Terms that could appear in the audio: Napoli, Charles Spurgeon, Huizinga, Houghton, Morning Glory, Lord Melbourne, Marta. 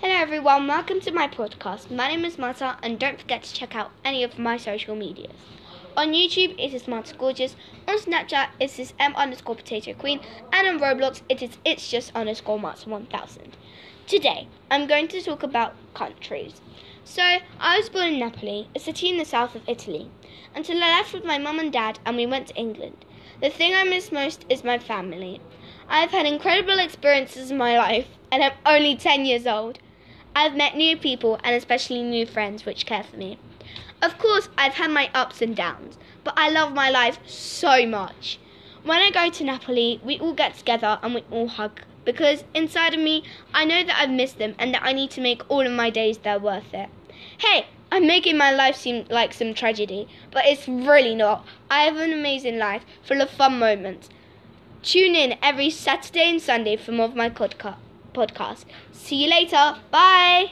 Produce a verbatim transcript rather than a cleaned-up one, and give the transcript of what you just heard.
Hello everyone, welcome to my podcast. My name is Marta, and don't forget to check out any of my social medias. On YouTube, it is Marta Gorgeous. On Snapchat, it is M underscore Potato Queen. And on Roblox, it is It's Just underscore Marta one thousand. Today, I'm going to talk about countries. So, I was born in Napoli, a city in the south of Italy, until I left with my mum and dad and we went to England. The thing I miss most is my family. I've had incredible experiences in my life, and I'm only ten years old. I've met new people and especially new friends which care for me. Of course, I've had my ups and downs, but I love my life so much. When I go to Napoli, we all get together and we all hug, because inside of me, I know that I've missed them and that I need to make all of my days there worth it. Hey, I'm making my life seem like some tragedy, but it's really not. I have an amazing life full of fun moments. Tune in every Saturday and Sunday for more of my podcast. podcast. See you later. Bye.